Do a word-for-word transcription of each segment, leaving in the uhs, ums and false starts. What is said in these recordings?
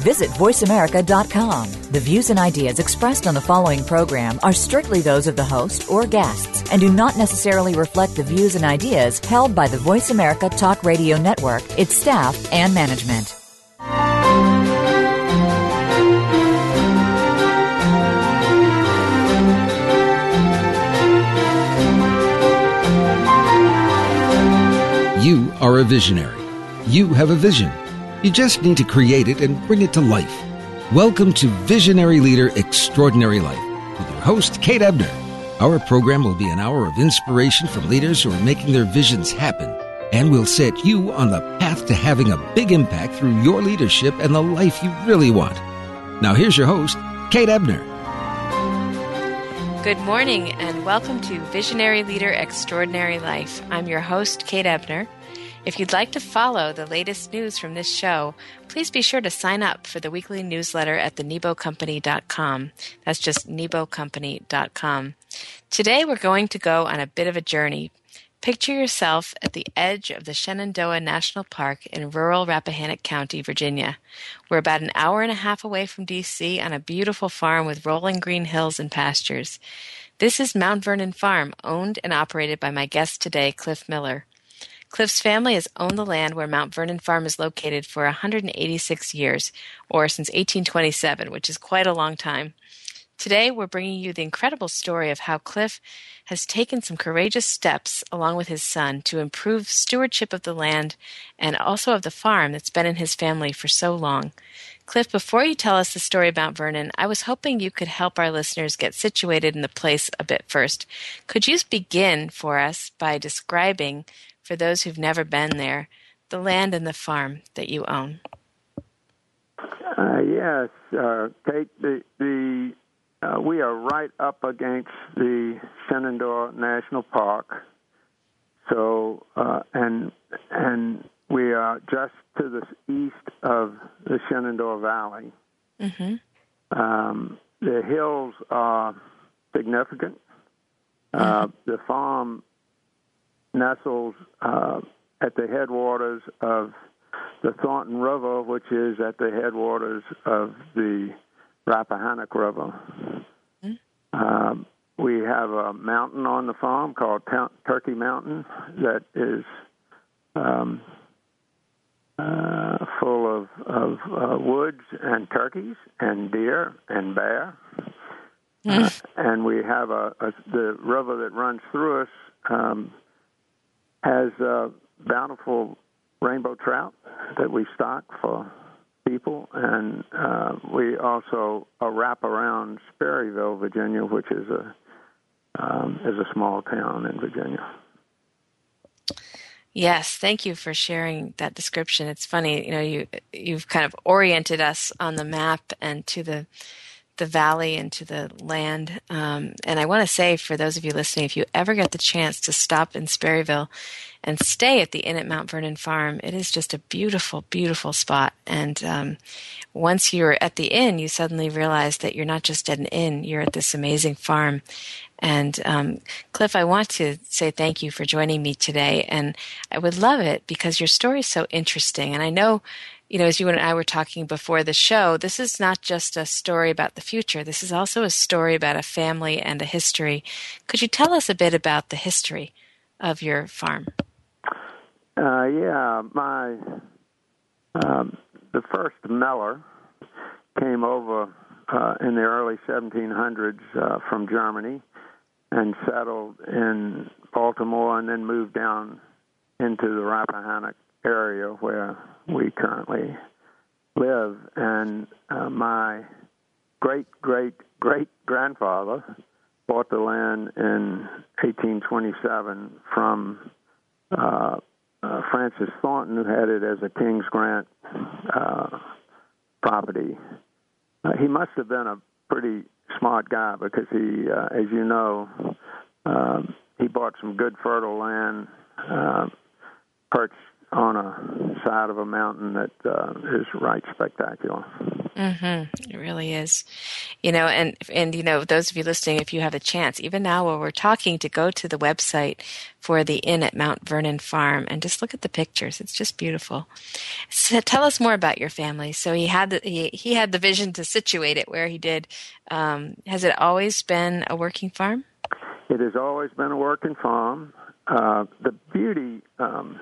Visit voice america dot com. The views and ideas expressed on the following program are strictly those of the host or guests and do not necessarily reflect the views and ideas held by the Voice America Talk Radio Network, its staff, and management. You are a visionary. You have a vision. You just need to create it and bring it to life. Welcome to Visionary Leader Extraordinary Life with your host, Kate Ebner. Our program will be an hour of inspiration from leaders who are making their visions happen, and will set you on the path to having a big impact through your leadership and the life you really want. Now here's your host, Kate Ebner. Good morning and welcome to Visionary Leader Extraordinary Life. I'm your host, Kate Ebner. If you'd like to follow the latest news from this show, please be sure to sign up for the weekly newsletter at the nebo company dot com. That's just nebo company dot com. Today we're going to go on a bit of a journey. Picture yourself at the edge of the Shenandoah National Park in rural Rappahannock County, Virginia. We're about an hour and a half away from D C on a beautiful farm with rolling green hills and pastures. This is Mount Vernon Farm, owned and operated by my guest today, Cliff Miller. Cliff's family has owned the land where Mount Vernon Farm is located for one hundred eighty-six years, or since eighteen twenty-seven, which is quite a long time. Today, we're bringing you the incredible story of how Cliff has taken some courageous steps, along with his son, to improve stewardship of the land and also of the farm that's been in his family for so long. Cliff, before you tell us the story about Vernon, I was hoping you could help our listeners get situated in the place a bit first. Could you begin for us by describing, for those who've never been there, the land and the farm that you own? Uh, yes, uh, Kate, the, the uh, we are right up against the Shenandoah National Park, so uh, and and we are just to the east of the Shenandoah Valley. Mm-hmm. Um, the hills are significant. Uh, mm-hmm. The farm nestles uh, at the headwaters of the Thornton River, which is at the headwaters of the Rappahannock River. Mm-hmm. Um, we have a mountain on the farm called T- Turkey Mountain that is um, uh, full of, of uh, woods and turkeys and deer and bear. Mm-hmm. Uh, and we have a, a the river that runs through us um, has uh, bountiful rainbow trout that we stock for people, and uh, we also uh, wrap around Sperryville, Virginia, which is a um, is a small town in Virginia. Yes, thank you for sharing that description. It's funny, you know, you you've kind of oriented us on the map and to the the valley and to the land. Um, and I want to say, for those of you listening, if you ever get the chance to stop in Sperryville and stay at the Inn at Mount Vernon Farm, it is just a beautiful, beautiful spot. And um, once you're at the inn, you suddenly realize that you're not just at an inn, you're at this amazing farm. And um, Cliff, I want to say thank you for joining me today. And I would love it because your story is so interesting. And I know, you know, as you and I were talking before the show, this is not just a story about the future. This is also a story about a family and a history. Could you tell us a bit about the history of your farm? Uh, yeah, my um, the first Miller came over uh, in the early seventeen hundreds uh, from Germany and settled in Baltimore and then moved down into the Rappahannock area where we currently live, and uh, my great-great-great-grandfather bought the land in eighteen twenty-seven from uh, uh, Francis Thornton, who had it as a King's Grant uh, property. Uh, he must have been a pretty smart guy because he, uh, as you know, uh, he bought some good fertile land, uh, purchased on a side of a mountain that uh, is right spectacular. Mm-hmm. It really is. You know, and, and, you know, those of you listening, if you have a chance, even now while we're talking, to go to the website for the Inn at Mount Vernon Farm and just look at the pictures. It's just beautiful. So tell us more about your family. So he had the, he, he had the vision to situate it where he did. Um, has it always been a working farm? It has always been a working farm. Uh, the beauty, um,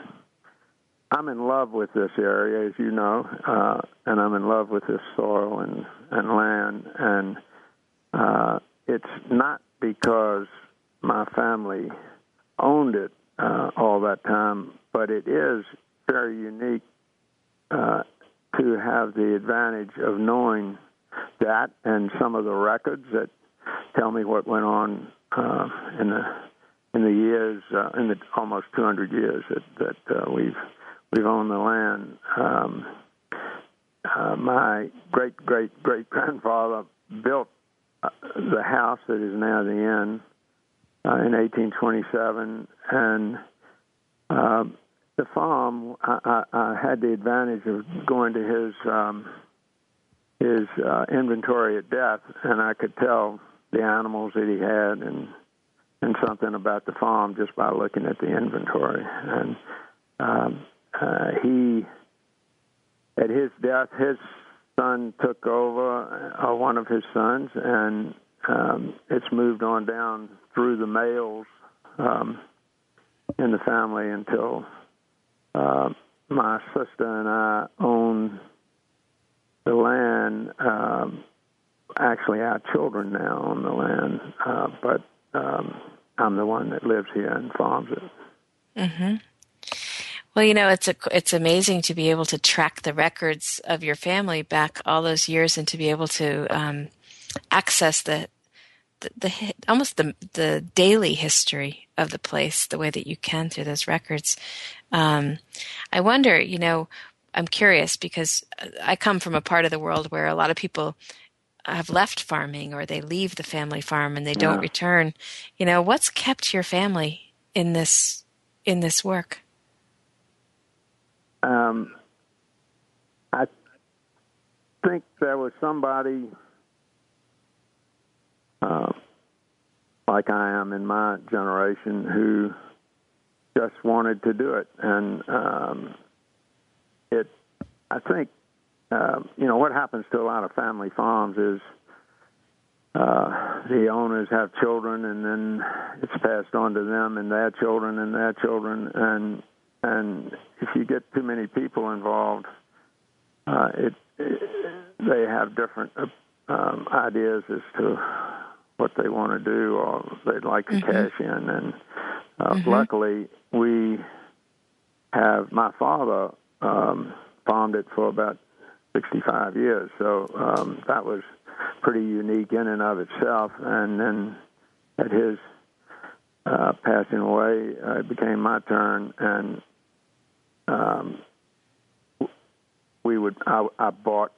I'm in love with this area, as you know, uh, and I'm in love with this soil and, and land. And uh, it's not because my family owned it uh, all that time, but it is very unique uh, to have the advantage of knowing that and some of the records that tell me what went on uh, in the in the years, uh, in the almost two hundred years that, that uh, we've We've owned the land. Um, uh, my great-great-great-grandfather built uh, the house that is now the inn uh, in eighteen twenty-seven, and uh, the farm, I, I, I had the advantage of going to his um, his uh, inventory at death, and I could tell the animals that he had and, and something about the farm just by looking at the inventory. And um, Uh, he, at his death, his son took over, uh, one of his sons, and um, it's moved on down through the males um, in the family until uh, my sister and I own the land. Um, actually, our children now own the land, uh, but um, I'm the one that lives here and farms it. Mm-hmm. Well, you know, it's a, it's amazing to be able to track the records of your family back all those years, and to be able to um, access the, the the almost the the daily history of the place the way that you can through those records. Um, I wonder, you know, I'm curious because I come from a part of the world where a lot of people have left farming, or they leave the family farm and they don't yeah. return. You know, what's kept your family in this in this work? Um, I think there was somebody uh, like I am in my generation who just wanted to do it, and um, it. I think uh, you know what happens to a lot of family farms is uh, the owners have children, and then it's passed on to them and their children and their children and. And if you get too many people involved, uh, it, it they have different uh, um, ideas as to what they want to do or they'd like to mm-hmm. cash in. And uh, mm-hmm. luckily, we have my father um, farmed it for about sixty-five years, so um, that was pretty unique in and of itself. And then at his uh, passing away, uh, it became my turn, and Um, we would. I, I bought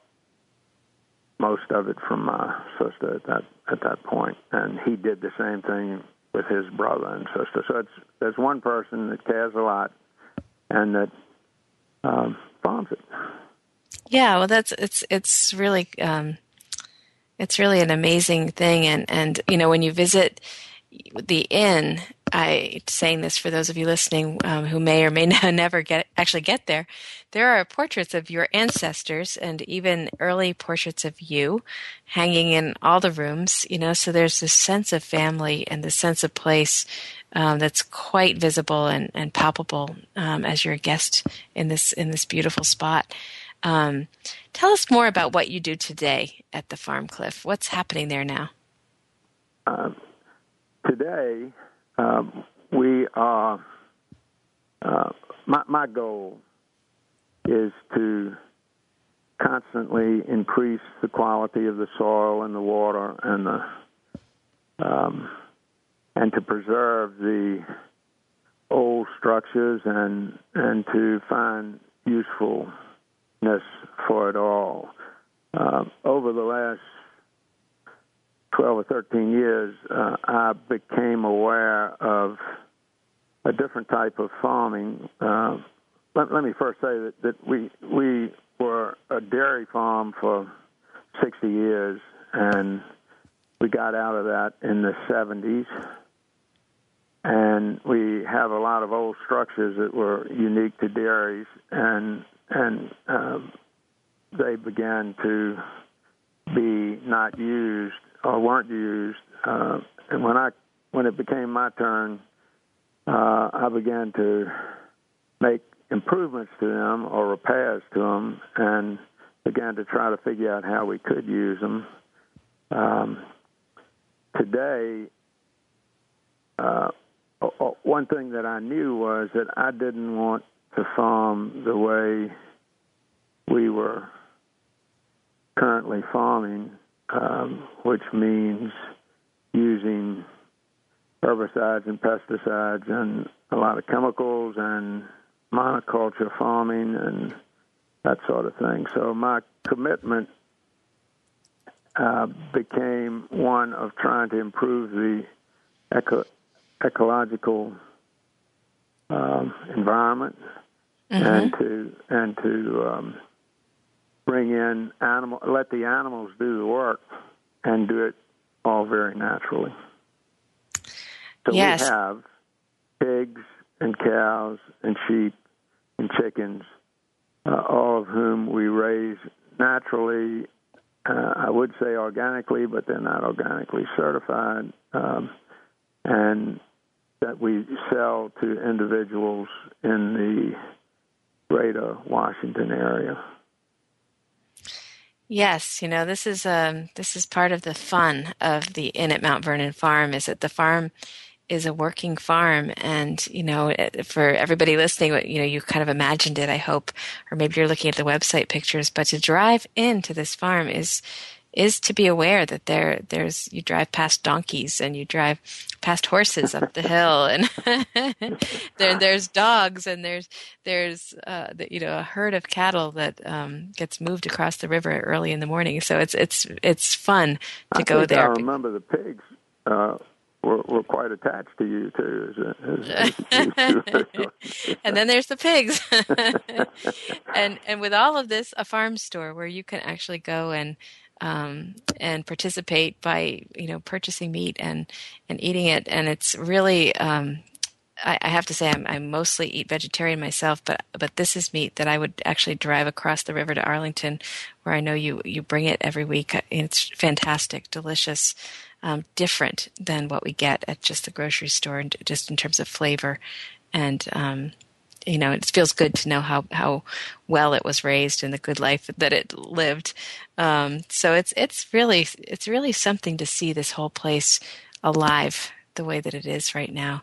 most of it from my sister at that at that point, and he did the same thing with his brother and sister. So it's there's one person that cares a lot, and that um, farms it. Yeah, well, that's it's it's really um, it's really an amazing thing, and, and you know when you visit the inn. I'm saying this for those of you listening um, who may or may not never get actually get there. There are portraits of your ancestors and even early portraits of you hanging in all the rooms, you know, so there's this sense of family and this sense of place um, that's quite visible and, and palpable um, as you're a guest in this in this beautiful spot. Um, tell us more about what you do today at the farm, Cliff. What's happening there now? Uh, today... Um, we are, uh, my, my goal is to constantly increase the quality of the soil and the water and the, um, and to preserve the old structures and, and to find usefulness for it all. Uh, over the last twelve or thirteen years, uh, I became aware of a different type of farming uh, let, let me first say that, that we we were a dairy farm for sixty years, and we got out of that in the seventies. And we have a lot of old structures that were unique to dairies, and and um, they began to be not used or weren't used. Uh, and when I when it became my turn, uh, I began to make improvements to them or repairs to them, and began to try to figure out how we could use them. Um, today, uh, one thing that I knew was that I didn't want to farm the way we were currently farming, um, which means using herbicides and pesticides and a lot of chemicals and monoculture farming and that sort of thing. So my commitment uh, became one of trying to improve the eco- ecological um, environment, mm-hmm. and to and to um, bring in animal, let the animals do the work, and do it all very naturally. So yes. We have pigs and cows and sheep and chickens, uh, all of whom we raise naturally. Uh, I would say organically, but they're not organically certified. Um, and that we sell to individuals in the greater Washington area. Yes, you know, this is um, this is part of the fun of the Inn at Mount Vernon Farm, is that the farm is a working farm. And, you know, for everybody listening, you know, you kind of imagined it, I hope, or maybe you're looking at the website pictures, but to drive into this farm is is to be aware that there, there's, you drive past donkeys and you drive past horses up the hill, and there, there's dogs, and there's, there's, uh, the, you know, a herd of cattle that um, gets moved across the river early in the morning. So it's, it's, it's fun to I go think there. I remember the pigs uh, were, were quite attached to you too. As, as, and then there's the pigs. and, and with all of this, a farm store where you can actually go and, Um, and participate by, you know, purchasing meat and, and eating it. And it's really, um, I, I have to say, I'm, I mostly eat vegetarian myself, but but this is meat that I would actually drive across the river to Arlington, where I know you, you bring it every week. It's fantastic, delicious, um, different than what we get at just the grocery store, and just in terms of flavor. And, um, you know, it feels good to know how, how well it was raised and the good life that it lived. Um, so it's it's really it's really something to see this whole place alive the way that it is right now.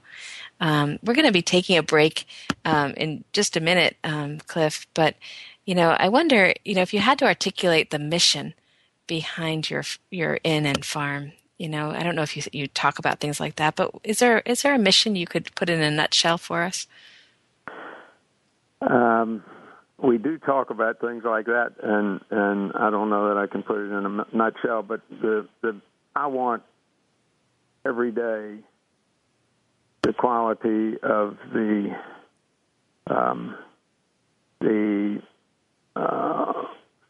Um, we're going to be taking a break um, in just a minute, um, Cliff. But you know, I wonder, you know, if you had to articulate the mission behind your your inn and farm. You know, I don't know if you you talk about things like that, but is there is there a mission you could put in a nutshell for us? Um, we do talk about things like that, and, and I don't know that I can put it in a nutshell, but the, the I want every day the quality of the um, the uh,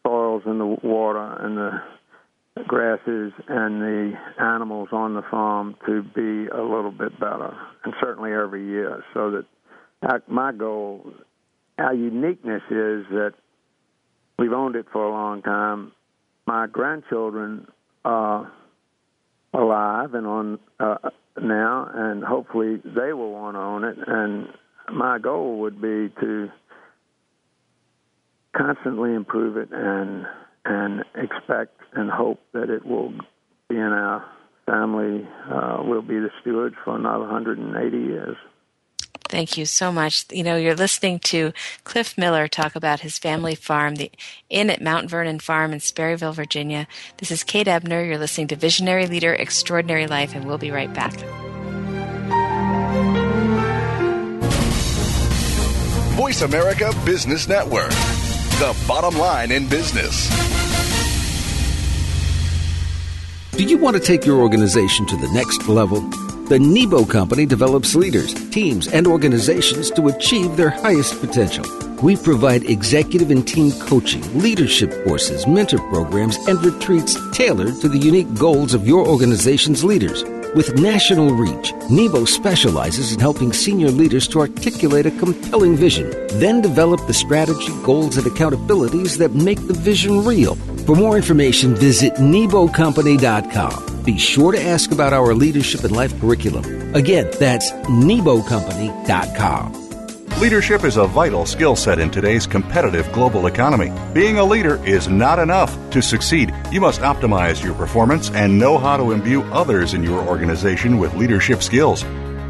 soils and the water and the grasses and the animals on the farm to be a little bit better, and certainly every year, so that I, my goal. Our uniqueness is that we've owned it for a long time. My grandchildren are alive and on uh, now, and hopefully they will want to own it. And my goal would be to constantly improve it and and expect and hope that it will be in our family. Uh, we'll be the stewards for another one hundred eighty years. Thank you so much. You know, you're listening to Cliff Miller talk about his family farm, the Inn at Mount Vernon Farm in Sperryville, Virginia. This is Kate Ebner. You're listening to Visionary Leader, Extraordinary Life, and we'll be right back. Voice America Business Network, the bottom line in business. Do you want to take your organization to the next level? The Nebo Company develops leaders, teams, and organizations to achieve their highest potential. we provide executive and team coaching, leadership courses, mentor programs, and retreats tailored to the unique goals of your organization's leaders. With national reach, Nebo specializes in helping senior leaders to articulate a compelling vision, then develop the strategy, goals, and accountabilities that make the vision real. For more information, visit nebo company dot com. Be sure to ask about our leadership and life curriculum. Again, that's nebo company dot com. Leadership is a vital skill set in today's competitive global economy. Being a leader is not enough. To succeed, you must optimize your performance and know how to imbue others in your organization with leadership skills.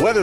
Whether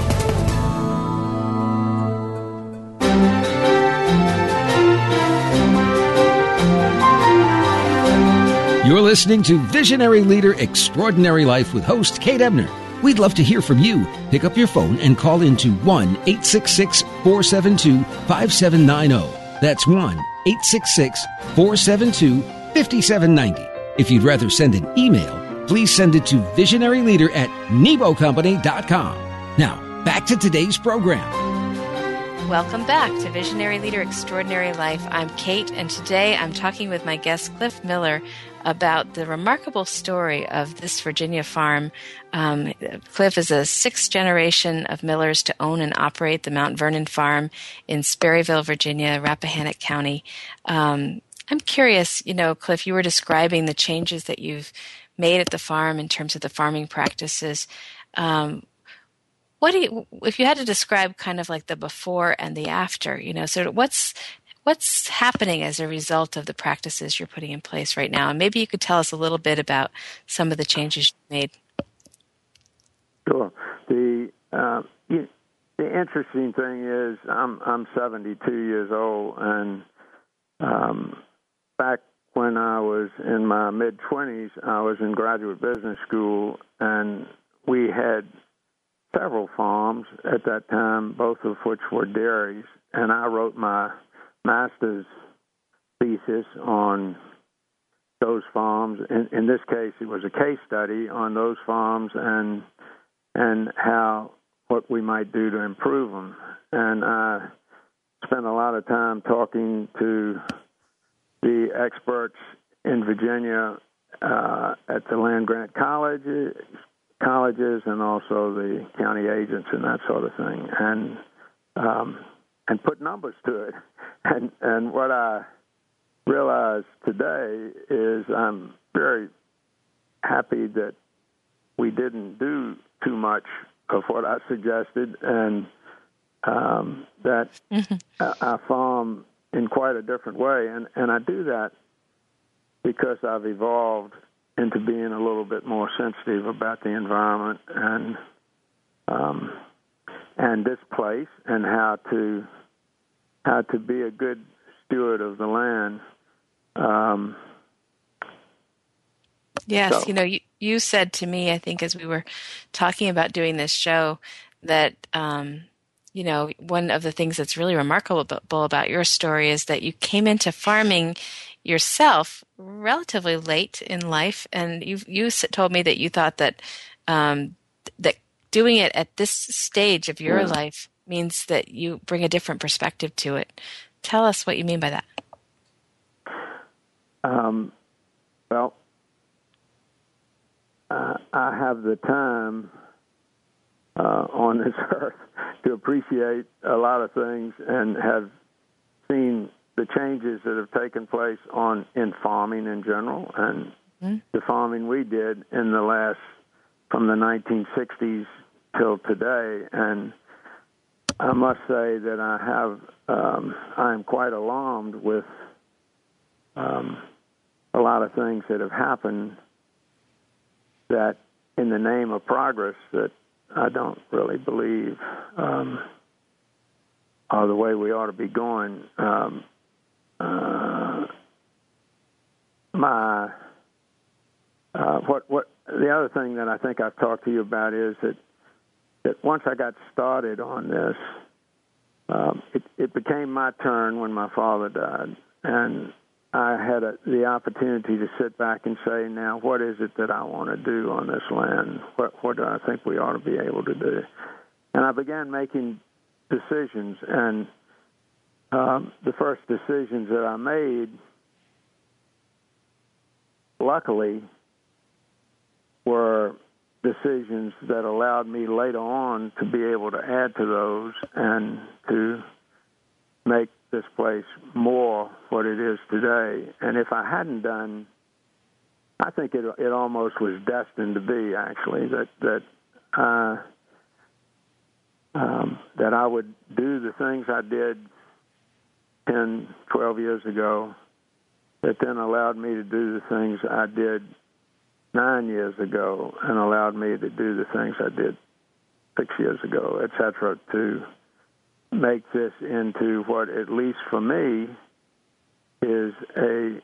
You're listening to Visionary Leader Extraordinary Life with host Kate Ebner. We'd love to hear from you. Pick up your phone and call into one eight six six, four seven two, five seven nine zero. That's one eight six six, four seven two, five seven nine zero. If you'd rather send an email, please send it to visionaryleader at nebo company dot com. Now, back to today's program. Welcome back to Visionary Leader Extraordinary Life. I'm Kate, and today I'm talking with my guest, Cliff Miller, about the remarkable story of this Virginia farm. Um, Cliff is a sixth generation of Millers to own and operate the Mount Vernon Farm in Sperryville, Virginia, Rappahannock County. Um, I'm curious, you know, Cliff, you were describing the changes that you've made at the farm in terms of the farming practices. Um, What do you, if you had to describe kind of like the before and the after, you know, sort of what's what's happening as a result of the practices you're putting in place right now? And maybe you could tell us a little bit about some of the changes you made. Sure. The uh, you, the interesting thing is I'm I'm seventy-two years old, and um, back when I was in my mid twenties, I was in graduate business school, and we had several farms at that time, both of which were dairies, and I wrote my master's thesis on those farms. In, in this case, it was a case study on those farms and and how what we might do to improve them. And I spent a lot of time talking to the experts in Virginia uh, at the land-grant colleges. colleges and also the county agents and that sort of thing, and um, and put numbers to it. And and what I realize today is I'm very happy that we didn't do too much of what I suggested, and um, that I farm in quite a different way. And, and I do that because I've evolved into being a little bit more sensitive about the environment and um, and this place and how to how to be a good steward of the land. Um, yes, so. you know, you, you said to me, I think, as we were talking about doing this show, that um, you know, one of the things that's really remarkable about your story is that you came into farming yourself relatively late in life, and you you told me that you thought that um, that doing it at this stage of your mm. life means that you bring a different perspective to it. Tell us what you mean by that. Um, well, uh, I have the time uh, on this earth to appreciate a lot of things and have seen the changes that have taken place on in farming in general, and mm-hmm. the farming we did in the last, from the nineteen sixties till today, and I must say that I have um, I'm quite alarmed with um, a lot of things that have happened that, in the name of progress, that I don't really believe um, are the way we ought to be going. Um, uh, my uh, what what the other thing that I think I've talked to you about is that. That once I got started on this, um, it, it became my turn when my father died, and I had a, the opportunity to sit back and say, now, what is it that I want to do on this land? What, what do I think we ought to be able to do? And I began making decisions, and um, the first decisions that I made, luckily, were decisions that allowed me later on to be able to add to those and to make this place more what it is today. And if I hadn't done, I think it it almost was destined to be, actually, that that uh, um, that I would do the things I did ten, twelve years ago that then allowed me to do the things I did nine years ago and allowed me to do the things I did six years ago, et cetera, to make this into what, at least for me, is a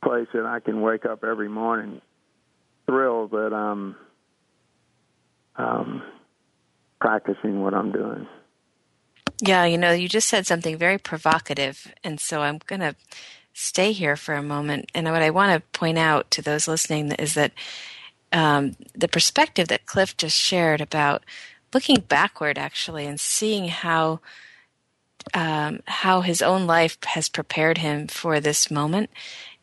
place that I can wake up every morning thrilled that I'm um, practicing what I'm doing. Yeah, you know, you just said something very provocative, and so I'm going to stay here for a moment. And what I want to point out to those listening is that um, the perspective that Cliff just shared about looking backward, actually, and seeing how um, how his own life has prepared him for this moment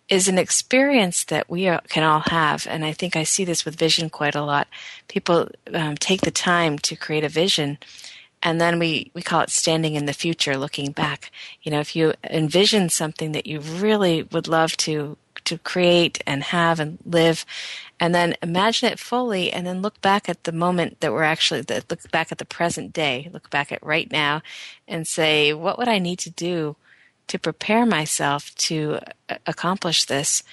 is an experience that we are, can all have. And I think I see this with vision quite a lot. People um, take the time to create a vision, and then we, we call it standing in the future, looking back. You know, if you envision something that you really would love to to create and have and live, and then imagine it fully, and then look back at the moment that we're actually, that look back at the present day, look back at right now, and say, what would I need to do to prepare myself to accomplish this?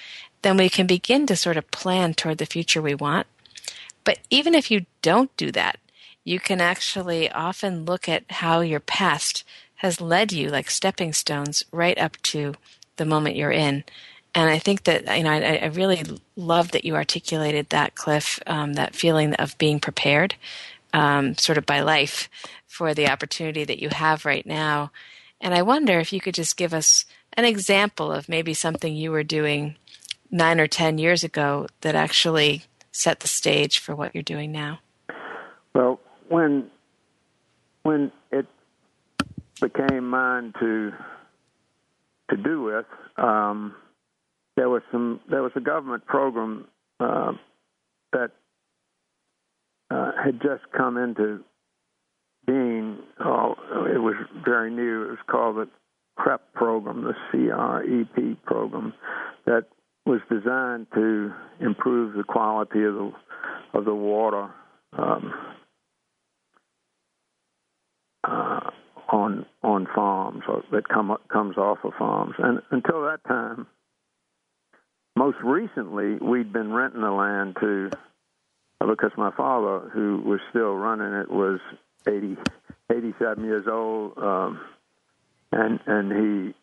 Then we can begin to sort of plan toward the future we want. But even if you don't do that, you can actually often look at how your past has led you, like stepping stones, right up to the moment you're in. And I think that, you know, I, I really love that you articulated that, Cliff, um, that feeling of being prepared, um, sort of by life, for the opportunity that you have right now. And I wonder if you could just give us an example of maybe something you were doing nine or ten years ago that actually set the stage for what you're doing now. Well, When when it became mine to to do with, um, there was some there was a government program uh, that uh, had just come into being. Oh, it was very new. It was called the CREP program, the C R E P program, that was designed to improve the quality of the of the water. Um, Uh, on on farms or that come up, comes off of farms. And until that time, most recently, we'd been renting the land to, because my father, who was still running it, was eighty, eighty-seven years old, um, and and he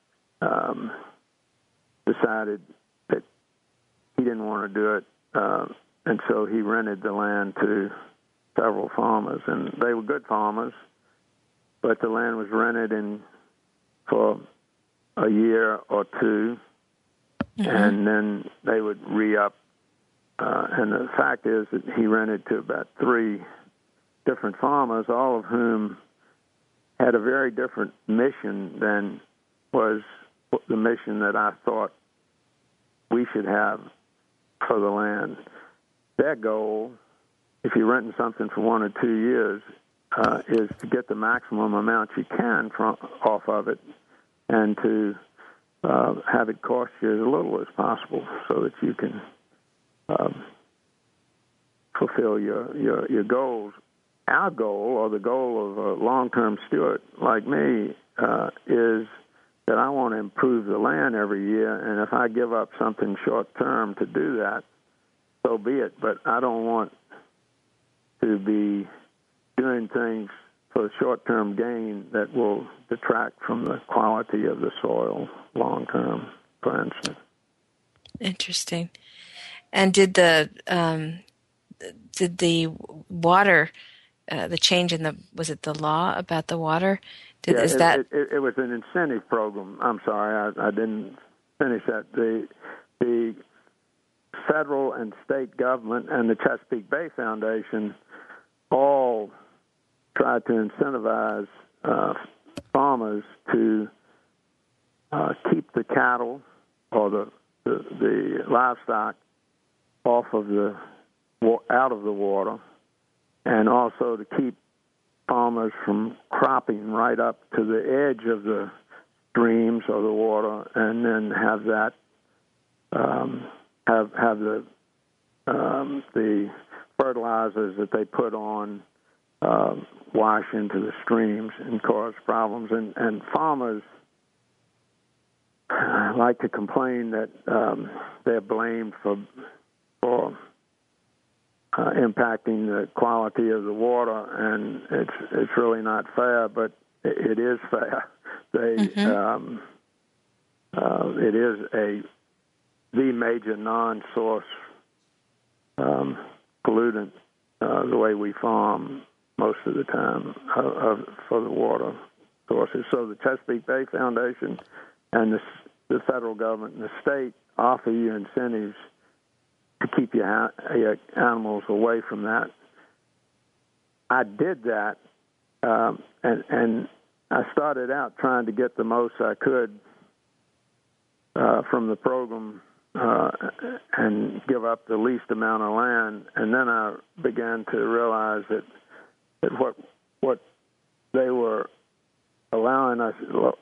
um, decided that he didn't want to do it, uh, and so he rented the land to several farmers, and they were good farmers. But the land was rented in for a year or two, mm-hmm. and then they would re-up. Uh, and the fact is that he rented to about three different farmers, all of whom had a very different mission than was the mission that I thought we should have for the land. Their goal, if you're renting something for one or two years, Uh, is to get the maximum amount you can from off of it, and to uh, have it cost you as little as possible, so that you can um, fulfill your, your your goals. our goal, or the goal of a long-term steward like me, uh, is that I want to improve the land every year, and if I give up something short-term to do that, so be it. But I don't want to be doing things for short-term gain that will detract from the quality of the soil long-term, for instance. Interesting. And did the um, did the water, uh, the change in the, was it the law about the water? Did, yeah, is it, that... it, it was an incentive program. I'm sorry, I, I didn't finish that. The the federal and state government and the Chesapeake Bay Foundation all try to incentivize uh, farmers to uh, keep the cattle or the, the the livestock off of the out of the water, and also to keep farmers from cropping right up to the edge of the streams or the water, and then have that um, have have the um, the fertilizers that they put on Uh, wash into the streams and cause problems. And, and farmers like to complain that um, they're blamed for for uh, impacting the quality of the water, and it's it's really not fair, but it, it is fair. They mm-hmm. um, uh, it is a the major non-source um, pollutant uh, the way we farm most of the time uh, uh, for the water sources. So the Chesapeake Bay Foundation and the, the federal government and the state offer you incentives to keep your, ha- your animals away from that. I did that, um, and, and I started out trying to get the most I could uh, from the program uh, and give up the least amount of land, and then I began to realize that That what what they were allowing us, well,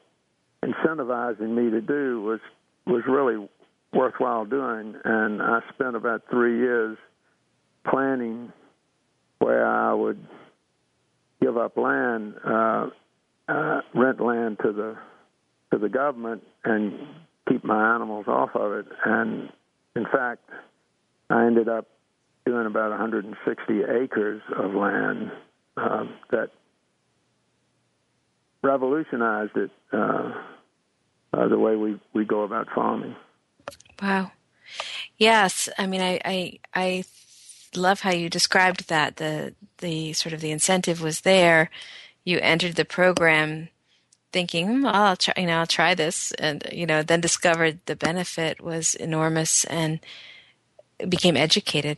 incentivizing me to do was was really worthwhile doing, and I spent about three years planning where I would give up land, uh, uh, rent land to the to the government, and keep my animals off of it. And in fact, I ended up doing about one hundred sixty acres of land. Uh, that revolutionized it, uh, uh, the way we, we go about farming. Wow. Yes. I mean, I, I, I love how you described that. The, the sort of the incentive was there. You entered the program thinking, well, I'll try, you know, I'll try this. And, you know, then discovered the benefit was enormous and became educated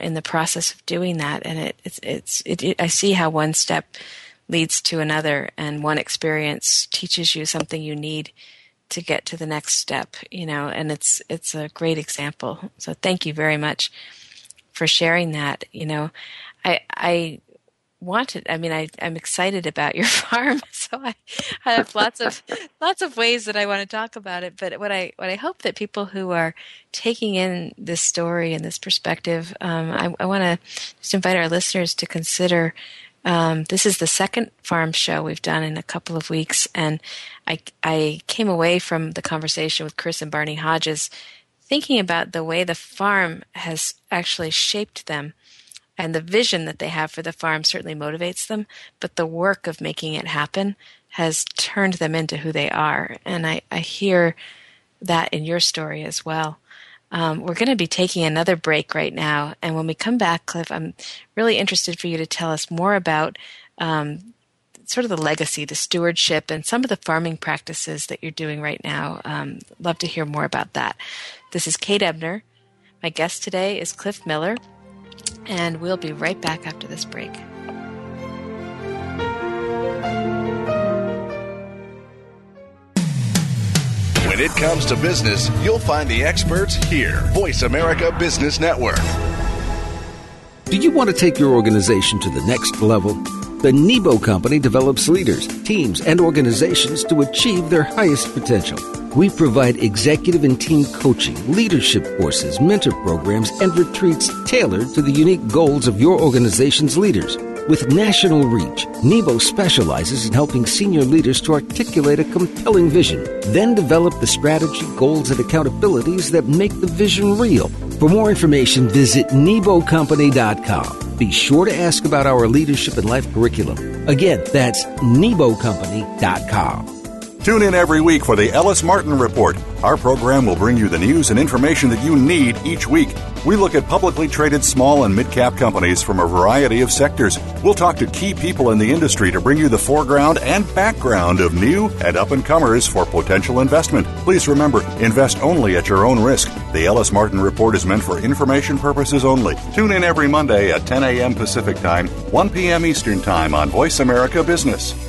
in the process of doing that, and it, it's it's it, it, I see how one step leads to another, and one experience teaches you something you need to get to the next step. You know, and it's it's a great example. So thank you very much for sharing that. You know, I I wanted. I mean, I I'm excited about your farm, so I, I have lots of lots of ways that I want to talk about it. But what I what I hope that people who are taking in this story and this perspective, um, I, I want to just invite our listeners to consider. Um, this is the second farm show we've done in a couple of weeks, and I I came away from the conversation with Chris and Barney Hodges thinking about the way the farm has actually shaped them. And the vision that they have for the farm certainly motivates them, but the work of making it happen has turned them into who they are. And I, I hear that in your story as well. Um, we're going to be taking another break right now. And when we come back, Cliff, I'm really interested for you to tell us more about um, sort of the legacy, the stewardship, and some of the farming practices that you're doing right now. Um, love to hear more about that. This is Kate Ebner. My guest today is Cliff Miller. And we'll be right back after this break. When it comes to business, you'll find the experts here. Voice America Business Network. Do you want to take your organization to the next level? The Nebo Company develops leaders, teams, and organizations to achieve their highest potential. We provide executive and team coaching, leadership courses, mentor programs, and retreats tailored to the unique goals of your organization's leaders. With national reach, Nebo specializes in helping senior leaders to articulate a compelling vision, then develop the strategy, goals, and accountabilities that make the vision real. For more information, visit nebo company dot com. Be sure to ask about our leadership and life curriculum. Again, that's nebo company dot com. Tune in every week for the Ellis Martin Report. Our program will bring you the news and information that you need each week. We look at publicly traded small and mid-cap companies from a variety of sectors. We'll talk to key people in the industry to bring you the foreground and background of new and up-and-comers for potential investment. Please remember, invest only at your own risk. The Ellis Martin Report is meant for information purposes only. Tune in every Monday at ten a.m. Pacific Time, one p.m. Eastern Time on Voice America Business.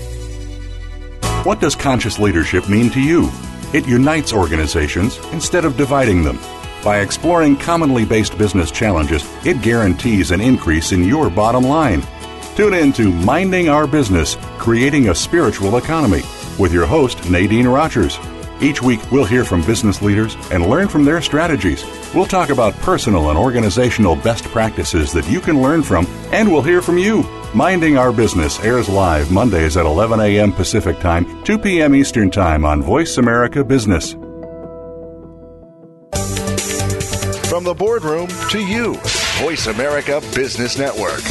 What does conscious leadership mean to you? It unites organizations instead of dividing them. By exploring commonly based business challenges, it guarantees an increase in your bottom line. Tune in to Minding Our Business, Creating a Spiritual Economy with your host, Nadine Rogers. Each week, we'll hear from business leaders and learn from their strategies. We'll talk about personal and organizational best practices that you can learn from, and we'll hear from you. Minding Our Business airs live Mondays at eleven a.m. Pacific Time, two p.m. Eastern Time on Voice America Business. From the boardroom to you, Voice America Business Network.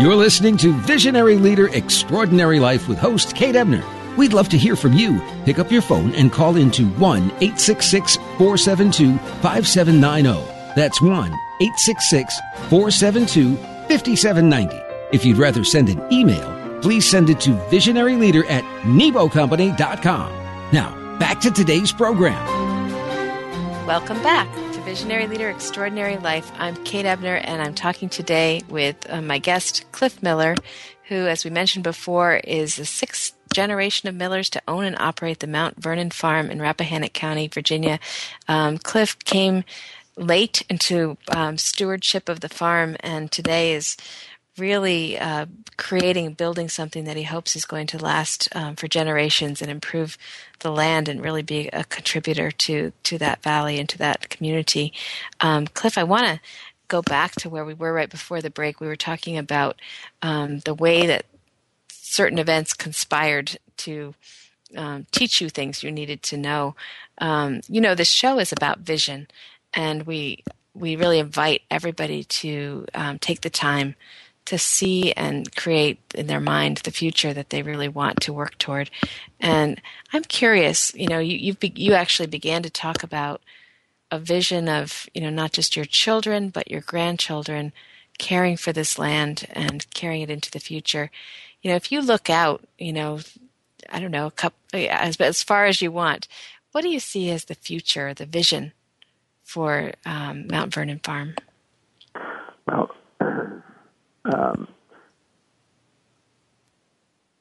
You're listening to Visionary Leader Extraordinary Life with host Kate Ebner. We'd love to hear from you. Pick up your phone and call into one eight six six, four seven two, five seven nine zero. That's one eight six six, four seven two, five seven nine zero. If you'd rather send an email, please send it to visionaryleader at nebo company dot com. Now, back to today's program. Welcome back to Visionary Leader Extraordinary Life. I'm Kate Ebner, and I'm talking today with uh, my guest, Cliff Miller, who, as we mentioned before, is the sixth generation of Millers to own and operate the Mount Vernon Farm in Rappahannock County, Virginia. Um, Cliff came late into um, stewardship of the farm, and today is really uh, creating, building something that he hopes is going to last um, for generations and improve the land and really be a contributor to, to that valley and to that community. Um, Cliff, I want to go back to where we were right before the break. We were talking about um, the way that certain events conspired to um, teach you things you needed to know. Um, you know, this show is about vision, and we we really invite everybody to um, take the time to see and create in their mind the future that they really want to work toward. And I'm curious, you know, you you've be, you actually began to talk about a vision of, you know, not just your children but your grandchildren caring for this land and carrying it into the future. You know, if you look out, you know, I don't know, a couple, as, as far as you want, what do you see as the future, the vision for um, Mount Vernon Farm? Well, um,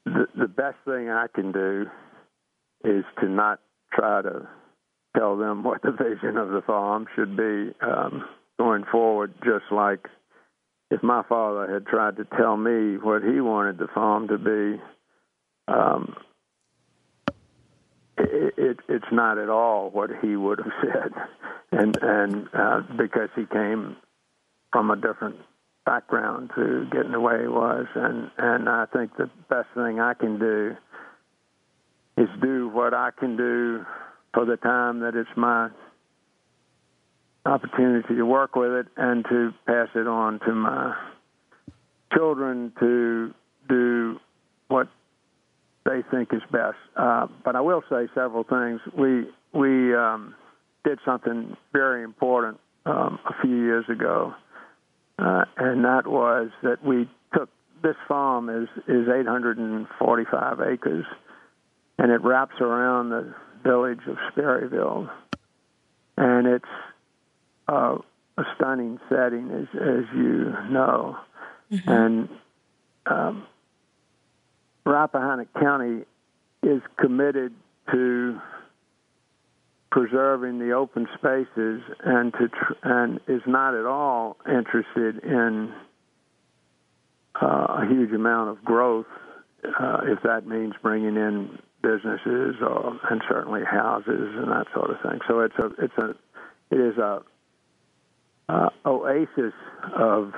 the, the best thing I can do is to not try to tell them what the vision of the farm should be um, going forward, just like if my father had tried to tell me what he wanted the farm to be, um, it, it, it's not at all what he would have said, and and uh, because he came from a different background to getting the way he was, and, and I think the best thing I can do is do what I can do for the time that it's my opportunity to work with it and to pass it on to my children to do what they think is best. Uh, but I will say several things. We we um, did something very important um, a few years ago, uh, and that was that we took this farm is, is eight hundred forty-five acres, and it wraps around the village of Sperryville, and it's Uh, a stunning setting, as, as you know. Mm-hmm. And um, Rappahannock County is committed to preserving the open spaces and to tr- and is not at all interested in uh, a huge amount of growth, uh, if that means bringing in businesses or and certainly houses and that sort of thing. So it's a it's a It is a uh, oasis of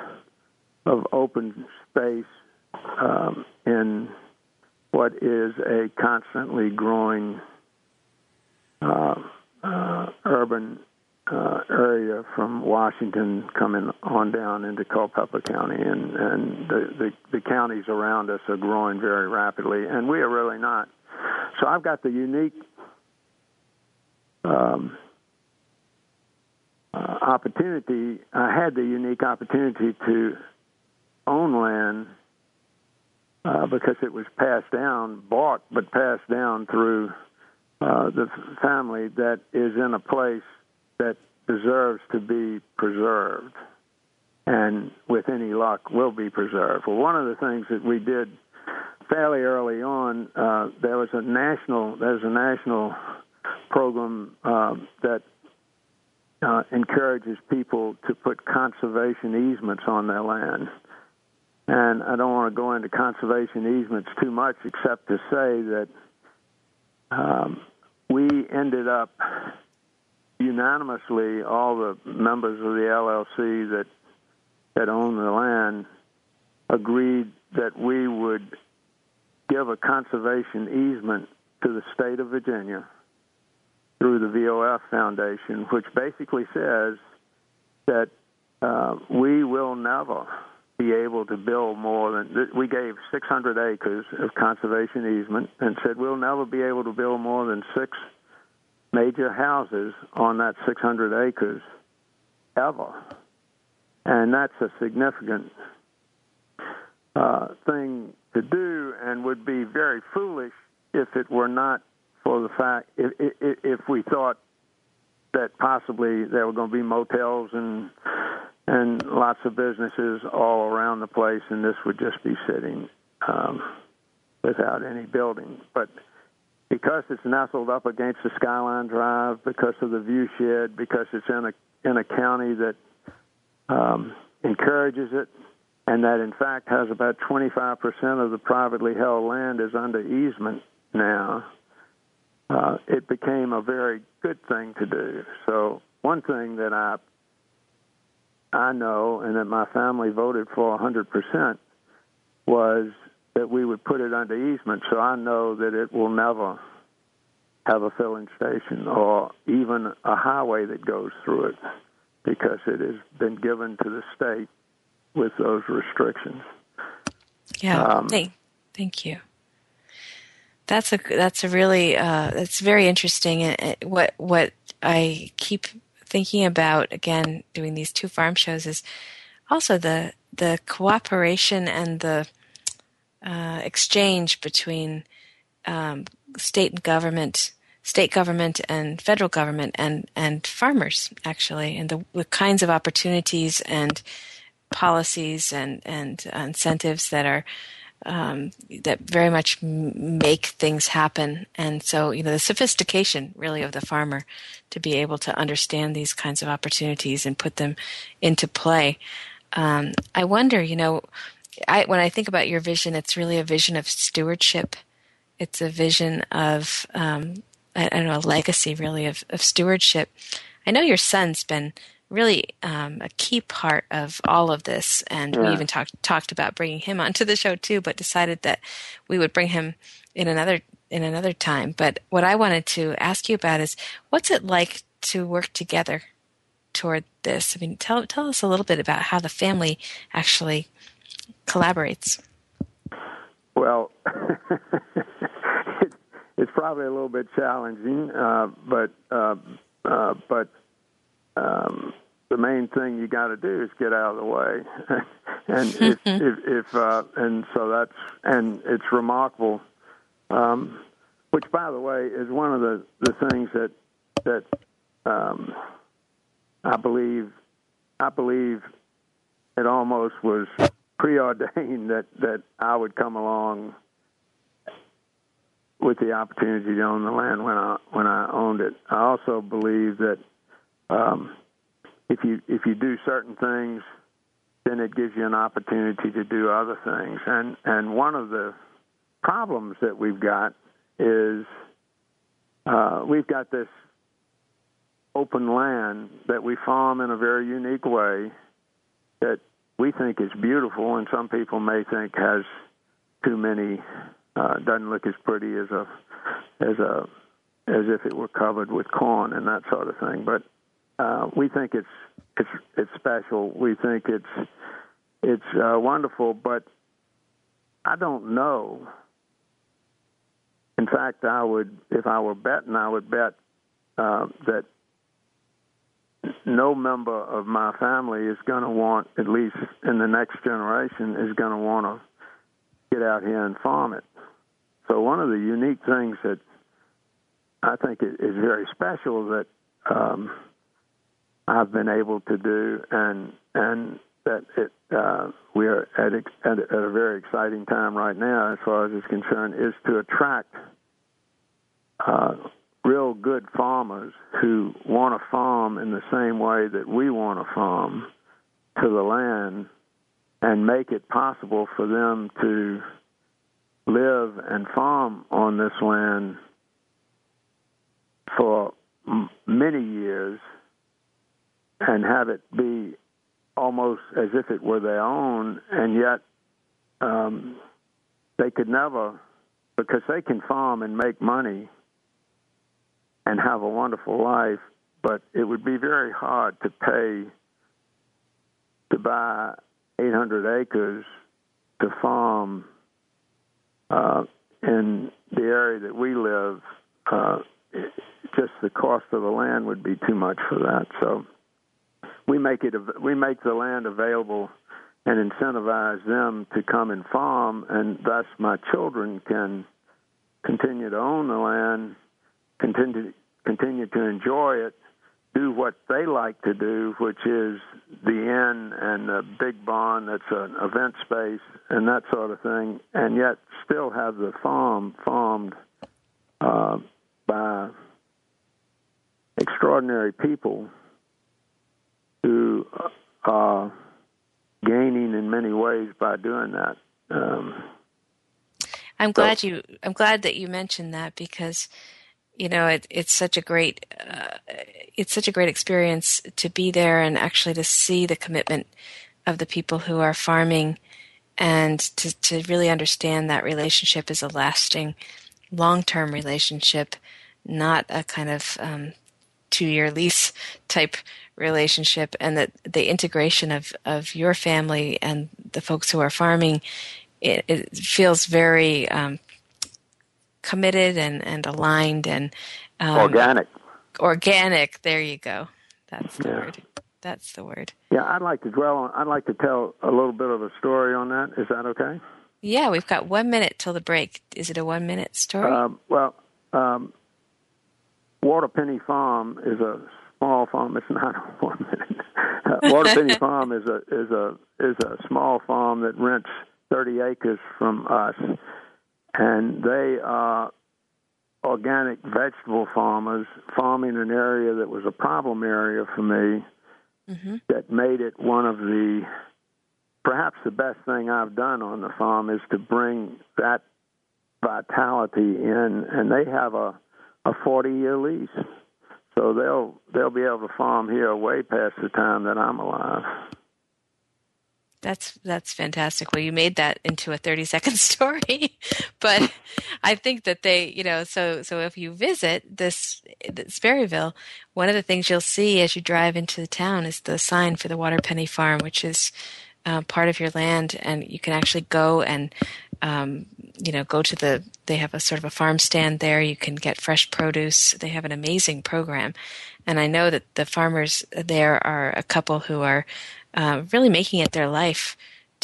of open space um, in what is a constantly growing uh, uh, urban uh, area from Washington coming on down into Culpeper County, and, and the, the, the counties around us are growing very rapidly, and we are really not. So I've got the unique um, uh, opportunity, I had the unique opportunity to own land uh, because it was passed down, bought, but passed down through uh, the family that is in a place that deserves to be preserved, and with any luck will be preserved. Well, one of the things that we did fairly early on, uh, there was a national, there's a national program uh, that uh, encourages people to put conservation easements on their land. And I don't want to go into conservation easements too much, except to say that um, we ended up unanimously, all the members of the L L C that that own the land agreed that we would give a conservation easement to the state of Virginia through the V O F Foundation, which basically says that uh, we will never be able to build more than, we gave six hundred acres of conservation easement and said we'll never be able to build more than six major houses on that six hundred acres ever. And that's a significant uh, thing to do, and would be very foolish if it were not for the fact, if, if, if we thought that possibly there were going to be motels and and lots of businesses all around the place, and this would just be sitting um, without any building. But because it's nestled up against the Skyline Drive, because of the view shed, because it's in a in a county that um, encourages it, and that in fact has about twenty-five percent of the privately held land is under easement now, uh, it became a very good thing to do. So one thing that I I know, and that my family voted for one hundred percent, was that we would put it under easement, so I know that it will never have a filling station or even a highway that goes through it, because it has been given to the state with those restrictions. Yeah, um, thank, thank you. That's a that's a really uh, that's very interesting. And what what I keep thinking about, again, doing these two farm shows, is also the the cooperation and the Uh, exchange between um, state and government, state government and federal government, and, and farmers, actually, and the, the kinds of opportunities and policies and, and incentives that are um, that very much make things happen. And so, you know, the sophistication really of the farmer to be able to understand these kinds of opportunities and put them into play. Um, I wonder, you know. I, when I think about your vision, it's really a vision of stewardship. It's a vision of, um, I, I don't know, a legacy, really, of, of stewardship. I know your son's been really um, a key part of all of this, and yeah. we even talked talked about bringing him onto the show too, but decided that we would bring him in another in another time. But what I wanted to ask you about is, what's it like to work together toward this? I mean, tell tell us a little bit about how the family actually collaborates. Well, it, it's probably a little bit challenging, uh, but uh, uh, but um, the main thing you got to do is get out of the way, and if, if, if uh, and so that's and it's remarkable. Um, which, by the way, is one of the, the things that that um, I believe I believe it almost was preordained that, that I would come along with the opportunity to own the land when I when I owned it. I also believe that um, if you if you do certain things, then it gives you an opportunity to do other things. And and one of the problems that we've got is uh, we've got this open land that we farm in a very unique way that we think is beautiful, and some people may think has too many, uh, doesn't look as pretty as a, as a, as if it were covered with corn and that sort of thing. But uh, we think it's it's it's special. We think it's it's uh, wonderful. But I don't know. In fact, I would, if I were betting, I would bet uh, that no member of my family is going to want, at least in the next generation, is going to want to get out here and farm it. So one of the unique things that I think is very special that um, I've been able to do, and and that it uh, we are at, at a very exciting time right now, as far as it's concerned, is to attract uh, real good farmers who want to farm in the same way that we want to farm to the land, and make it possible for them to live and farm on this land for many years and have it be almost as if it were their own, and yet um, they could never, because they can farm and make money and have a wonderful life, but it would be very hard to pay to buy eight hundred acres to farm uh, in the area that we live. Uh, It, just the cost of the land would be too much for that. So we make it we make the land available and incentivize them to come and farm, and thus my children can continue to own the land, continue continue to enjoy it, do what they like to do, which is the inn and the big barn that's an event space and that sort of thing, and yet still have the farm farmed uh by extraordinary people who are gaining in many ways by doing that. Um, I'm glad so. you. I'm glad that you mentioned that, because you know it, it's such a great. Uh, it's such a great experience to be there and actually to see the commitment of the people who are farming, and to to really understand that relationship is a lasting, long-term relationship, not a kind of um, two-year lease type relationship, and that the integration of, of your family and the folks who are farming, it, it feels very um, committed and, and aligned and um, organic. Organic. There you go. That's the yeah. word. That's the word. Yeah, I'd like to dwell on. I'd like to tell a little bit of a story on that. Is that okay? Yeah, we've got one minute till the break. Is it a one-minute story? Uh, well, um, Waterpenny Farm is a small farm. It's not a one-minute. Uh, Waterpenny Farm is a is a is a small farm that rents thirty acres from us, and they are organic vegetable farmers farming an area that was a problem area for me, mm-hmm. that made it one of the. Perhaps the best thing I've done on the farm is to bring that vitality in, and they have a, a forty-year lease, so they'll they'll be able to farm here way past the time that I'm alive. That's that's fantastic. Well, you made that into a thirty-second story, but I think that they, you know, so so if you visit this, this Sperryville, one of the things you'll see as you drive into the town is the sign for the Waterpenny Farm, which is Uh, part of your land, and you can actually go and um, you know go to the. They have a sort of a farm stand there. You can get fresh produce. They have an amazing program, and I know that the farmers there are a couple who are uh, really making it their life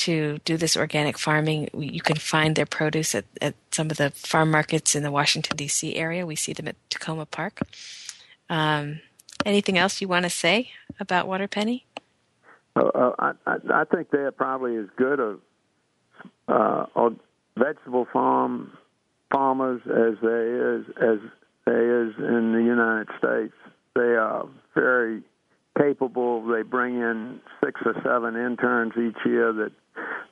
to do this organic farming. You can find their produce at, at some of the farm markets in the Washington D C area. We see them at Tacoma Park. Um, anything else you want to say about Waterpenny? Uh, I, I think they're probably as good a uh, vegetable farm farmers as there is as there is in the United States. They are very capable. They bring in six or seven interns each year that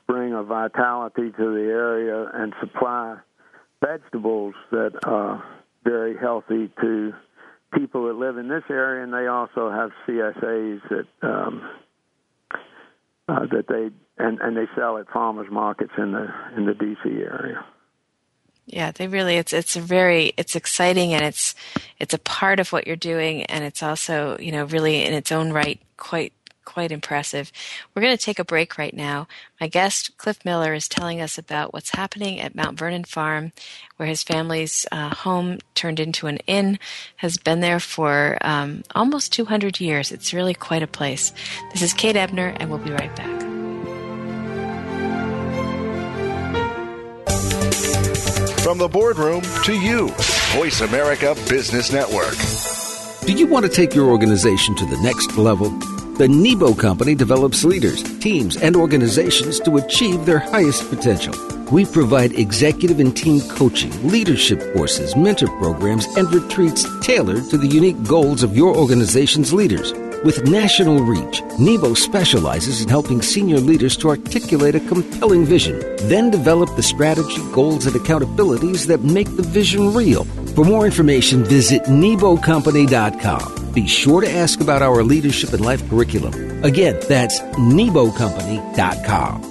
bring a vitality to the area and supply vegetables that are very healthy to people that live in this area, and they also have C S As that um, uh, that they and, and they sell at farmers markets in the in the D C area. Yeah, they really it's it's very it's exciting, and it's it's a part of what you're doing, and it's also, you know, really in its own right quite quite impressive. We're going to take a break right now. My guest Cliff Miller is telling us about what's happening at Mount Vernon Farm, where his family's uh, home turned into an inn has been there for um, almost two hundred years. It's really quite a place. This is Kate Ebner, and we'll be right back. From the boardroom to you, Voice America Business Network. Do you want to take your organization to the next level? The Nebo Company develops leaders, teams, and organizations to achieve their highest potential. We provide executive and team coaching, leadership courses, mentor programs, and retreats tailored to the unique goals of your organization's leaders. With national reach, Nebo specializes in helping senior leaders to articulate a compelling vision, then develop the strategy, goals, and accountabilities that make the vision real. For more information, visit nebo company dot com. Be sure to ask about our leadership and life curriculum. Again, that's nebo company dot com.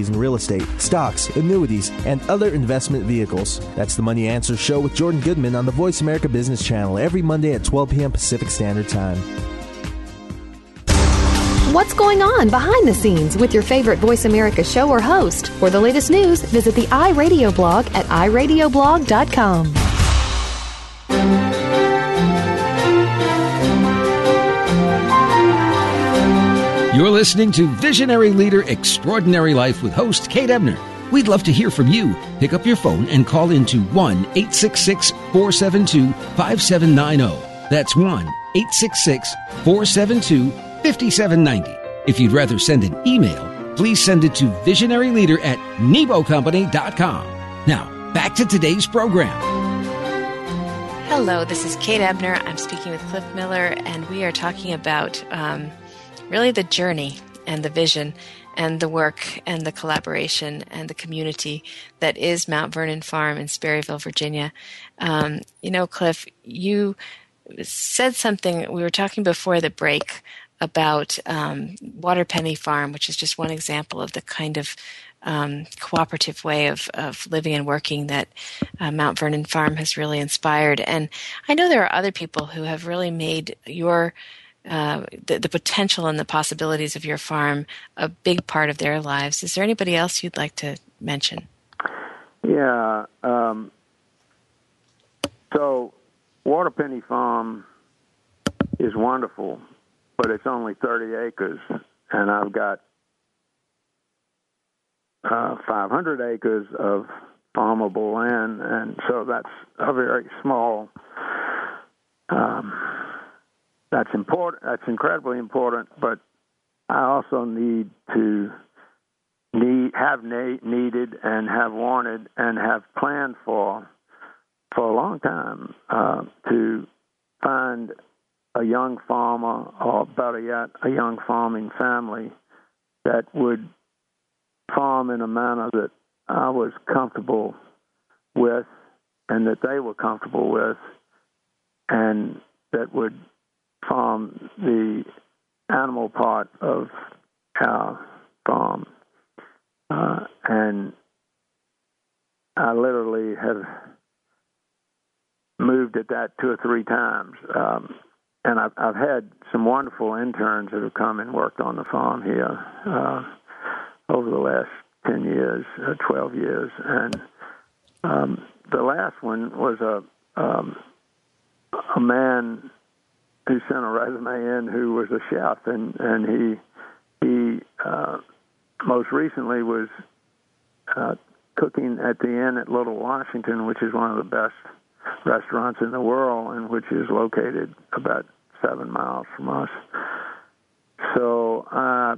in real estate, stocks, annuities, and other investment vehicles. That's the Money Answer Show with Jordan Goodman on the Voice America Business Channel every Monday at twelve p.m. Pacific Standard Time. What's going on behind the scenes with your favorite Voice America show or host? For the latest news, visit the iRadio blog at i radio blog dot com. You're listening to Visionary Leader Extraordinary Life with host Kate Ebner. We'd love to hear from you. Pick up your phone and call into one eight six six, four seven two, five seven nine zero. That's one eight six six, four seven two, five seven nine zero. If you'd rather send an email, please send it to visionaryleader at nebo company dot com. Now, back to today's program. Hello, this is Kate Ebner. I'm speaking with Cliff Miller, and we are talking about... Um, really the journey and the vision and the work and the collaboration and the community that is Mount Vernon Farm in Sperryville, Virginia. Um, you know, Cliff, you said something, we were talking before the break about um, Waterpenny Farm, which is just one example of the kind of um, cooperative way of, of living and working that uh, Mount Vernon Farm has really inspired. And I know there are other people who have really made your Uh, the, the potential and the possibilities of your farm a big part of their lives. Is there anybody else you'd like to mention? Yeah. Um, so Waterpenny Farm is wonderful, but it's only thirty acres, and I've got uh, five hundred acres of farmable land, and so that's a very small um That's important. That's incredibly important. But I also need to need have na- needed and have wanted and have planned for for a long time uh, to find a young farmer, or better yet, a young farming family that would farm in a manner that I was comfortable with, and that they were comfortable with, and that would farm the animal part of our farm. Uh, and I literally have moved at that two or three times. Um, and I've, I've had some wonderful interns that have come and worked on the farm here uh, over the last ten years, uh, twelve years. And um, the last one was a um, a man who sent a resume in, who was a chef, and and he he uh, most recently was uh, cooking at the Inn at Little Washington, which is one of the best restaurants in the world, and which is located about seven miles from us. So I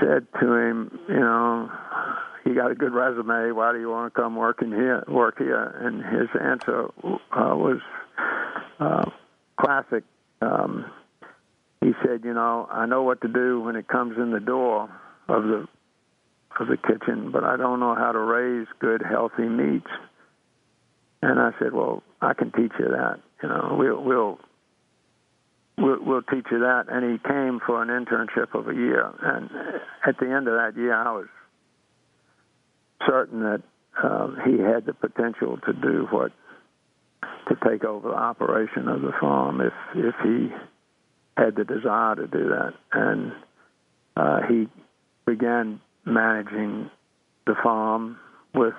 said to him, you know, you got a good resume. Why do you want to come work in here? Work here? And his answer uh, was uh, classic. Um, he said, you know, I know what to do when it comes in the door of the of the kitchen, but I don't know how to raise good, healthy meats. And I said, well, I can teach you that. You know, we'll we'll we'll, we'll teach you that. And he came for an internship of a year. And at the end of that year, I was certain that uh, he had the potential to do what to take over the operation of the farm if if he had the desire to do that. And uh, he began managing the farm with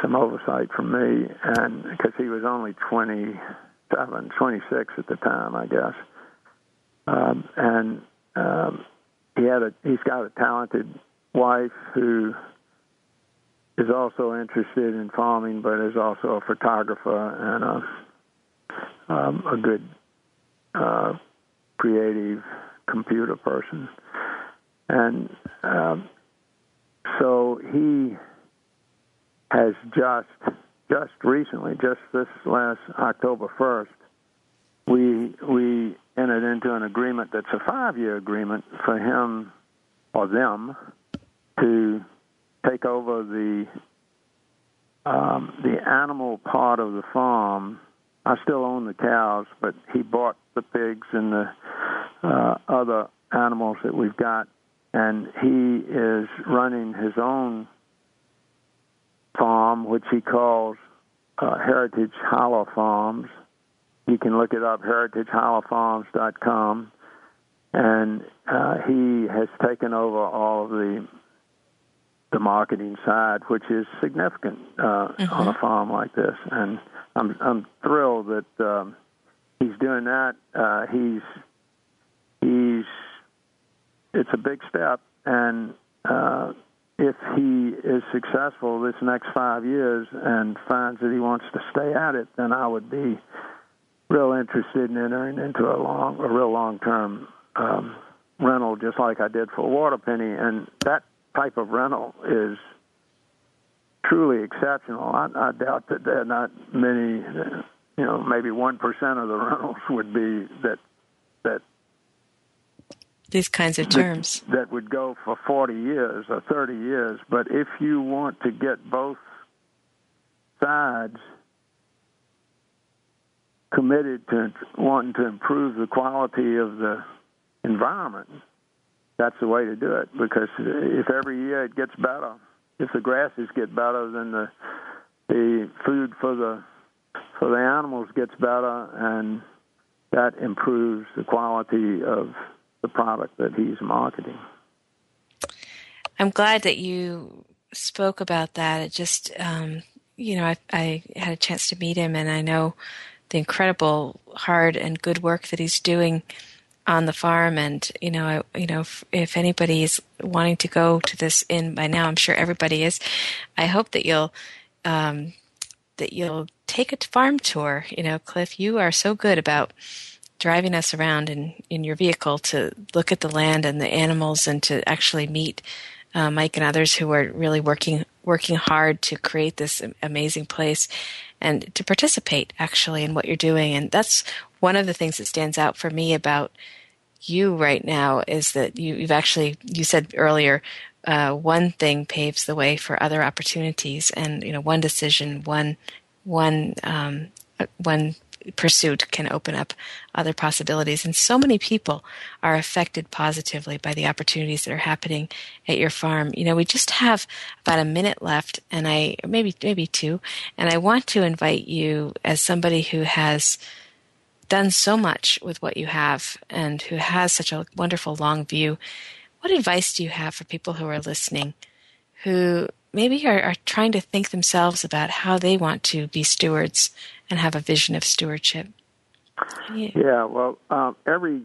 some oversight from me, and because he was only twenty-seven, twenty-six at the time, I guess. Um, and um, he had a, he's got a talented wife who is also interested in farming, but is also a photographer and a, um, a good uh, creative computer person. And um, so he has just just recently, just this last October first, we we entered into an agreement that's a five-year agreement for him or them to take over the um, the animal part of the farm. I still own the cows, but he bought the pigs and the uh, other animals that we've got, and he is running his own farm, which he calls uh, Heritage Hollow Farms. You can look it up, heritage hollow farms dot com, and uh, he has taken over all of the the marketing side, which is significant uh, mm-hmm. on a farm like this. And I'm I'm thrilled that um, he's doing that. Uh, he's he's it's a big step, and uh, if he is successful this next five years and finds that he wants to stay at it, then I would be real interested in entering into a long, a real long-term um, rental, just like I did for Waterpenny. And that type of rental is truly exceptional. I, I doubt that there are not many, you know, maybe one percent of the rentals would be that that. These kinds of terms. That, that would go for forty years or thirty years. But if you want to get both sides committed to wanting to improve the quality of the environment, that's the way to do it. Because if every year it gets better, if the grasses get better, then the the food for the for the animals gets better, and that improves the quality of the product that he's marketing. I'm glad that you spoke about that. It just, um, you know, I, I had a chance to meet him, and I know the incredible, hard, and good work that he's doing on the farm. And you know, I, you know, if, if anybody is wanting to go to this inn by now, I'm sure everybody is. I hope that you'll um, that you'll take a farm tour. You know, Cliff, you are so good about driving us around in, in your vehicle to look at the land and the animals, and to actually meet uh, Mike and others who are really working working hard to create this amazing place, and to participate actually in what you're doing. And that's one of the things that stands out for me about you right now, is that you, you've actually, you said earlier, uh, one thing paves the way for other opportunities, and you know, one decision, one one um, one. pursuit can open up other possibilities. And so many people are affected positively by the opportunities that are happening at your farm. You know, we just have about a minute left, and I maybe maybe two, and I want to invite you, as somebody who has done so much with what you have and who has such a wonderful long view, what advice do you have for people who are listening, who maybe are, are trying to think themselves about how they want to be stewards and have a vision of stewardship? Yeah, yeah well, um, every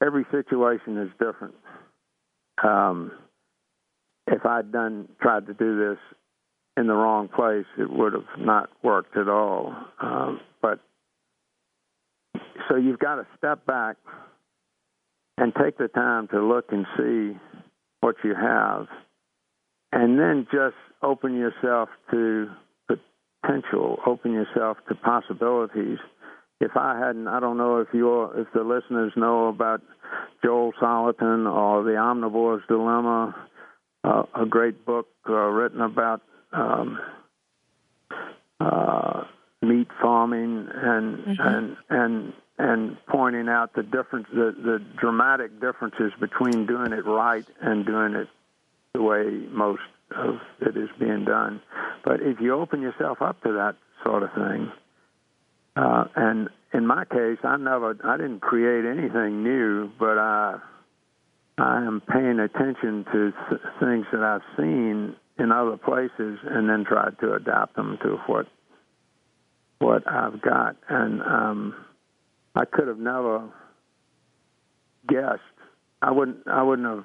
every situation is different. Um, if I'd done tried to do this in the wrong place, it would have not worked at all. Um, but so you've got to step back and take the time to look and see what you have, and then just open yourself to potential, open yourself to possibilities. If I hadn't, I don't know if you, if the listeners know about Joel Salatin or The Omnivore's Dilemma, uh, a great book uh, written about um, uh, meat farming and mm-hmm. and and and pointing out the difference, the, the dramatic differences between doing it right and doing it the way most of it is being done. But if you open yourself up to that sort of thing. Uh, and in my case, I never, I didn't create anything new, but I, I am paying attention to th- things that I've seen in other places, and then tried to adapt them to what, what I've got. And um, I could have never guessed. I wouldn't, I wouldn't have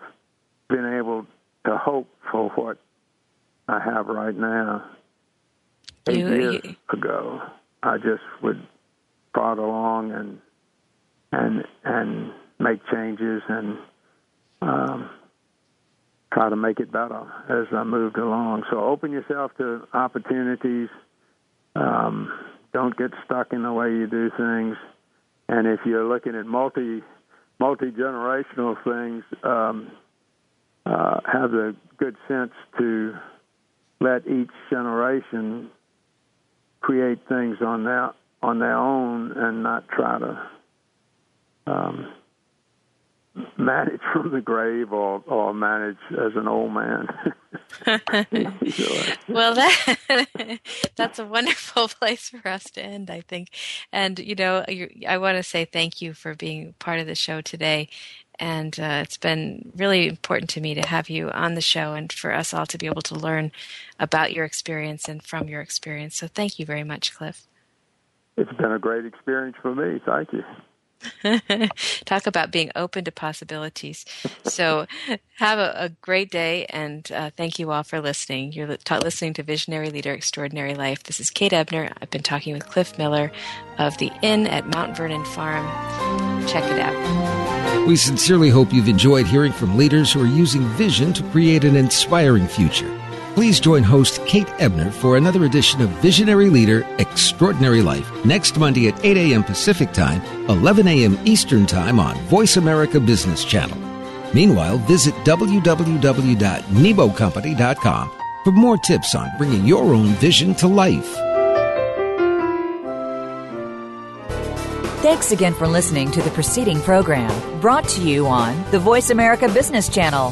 been able to hope for what I have right now. Eight you, years you... ago. I just would prod along and and and make changes and um, try to make it better as I moved along. So open yourself to opportunities. Um, don't get stuck in the way you do things. And if you're looking at multi multi-generational things, um, uh, have the good sense to let each generation create things on their on their own, and not try to um, manage from the grave or, or manage as an old man. Well, that that's a wonderful place for us to end, I think. And you know, I want to say thank you for being part of the show today. And uh, it's been really important to me to have you on the show and for us all to be able to learn about your experience and from your experience. So thank you very much, Cliff. It's been a great experience for me. Thank you. Talk about being open to possibilities. So have a, a great day, and uh, thank you all for listening. You're li- listening to Visionary Leader Extraordinary Life. This is Kate Ebner. I've been talking with Cliff Miller of the Inn at Mount Vernon Farm. Check it out. We sincerely hope you've enjoyed hearing from leaders who are using vision to create an inspiring future. Please join host Kate Ebner for another edition of Visionary Leader Extraordinary Life next Monday at eight a.m. Pacific Time, eleven a.m. Eastern Time on Voice America Business Channel. Meanwhile, visit w w w dot nebo company dot com for more tips on bringing your own vision to life. Thanks again for listening to the preceding program brought to you on the Voice America Business Channel.